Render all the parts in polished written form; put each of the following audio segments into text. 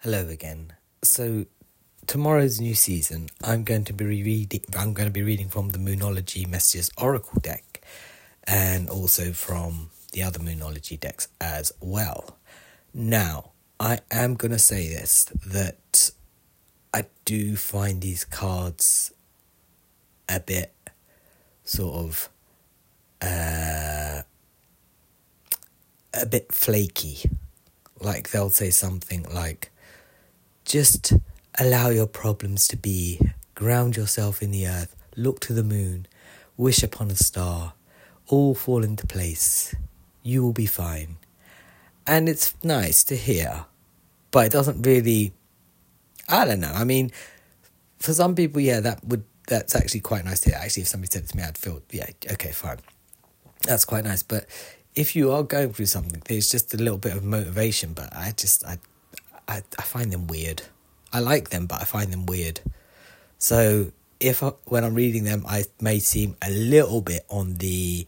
Hello again. So tomorrow's new season, I'm going to be reading from the Moonology Messages Oracle deck, and also from the other Moonology decks as well. Now, I am going to say this, that I do find these cards a bit sort of a bit flaky. Like, they'll say something like, just allow your problems to be, ground yourself in the earth, look to the moon, wish upon a star, all fall into place, you will be fine. And it's nice to hear, but it doesn't really, I don't know, I mean, for some people, yeah, that's actually quite nice to hear. Actually, if somebody said it to me, I'd feel, yeah, okay, fine, that's quite nice. But if you are going through something, there's just a little bit of motivation, but I find them weird. I like them, but I find them weird. So when I'm reading them, I may seem a little bit on the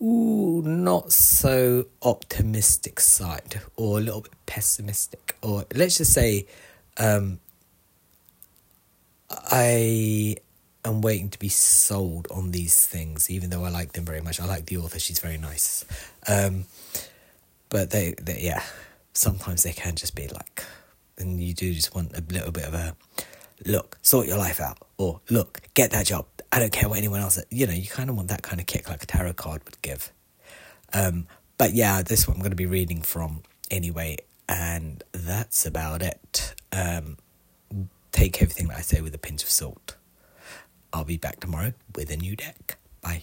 not so optimistic side, or a little bit pessimistic, or let's just say I am waiting to be sold on these things, even though I like them very much. I like the author, she's very nice. But they yeah, sometimes they can just be like, and you do just want a little bit of a, look, sort your life out, or look, get that job, I don't care what anyone else, you know, you kind of want that kind of kick like a tarot card would give. But yeah, this one I'm going to be reading from anyway, and that's about it. Take everything that I say with a pinch of salt. I'll be back tomorrow with a new deck. Bye.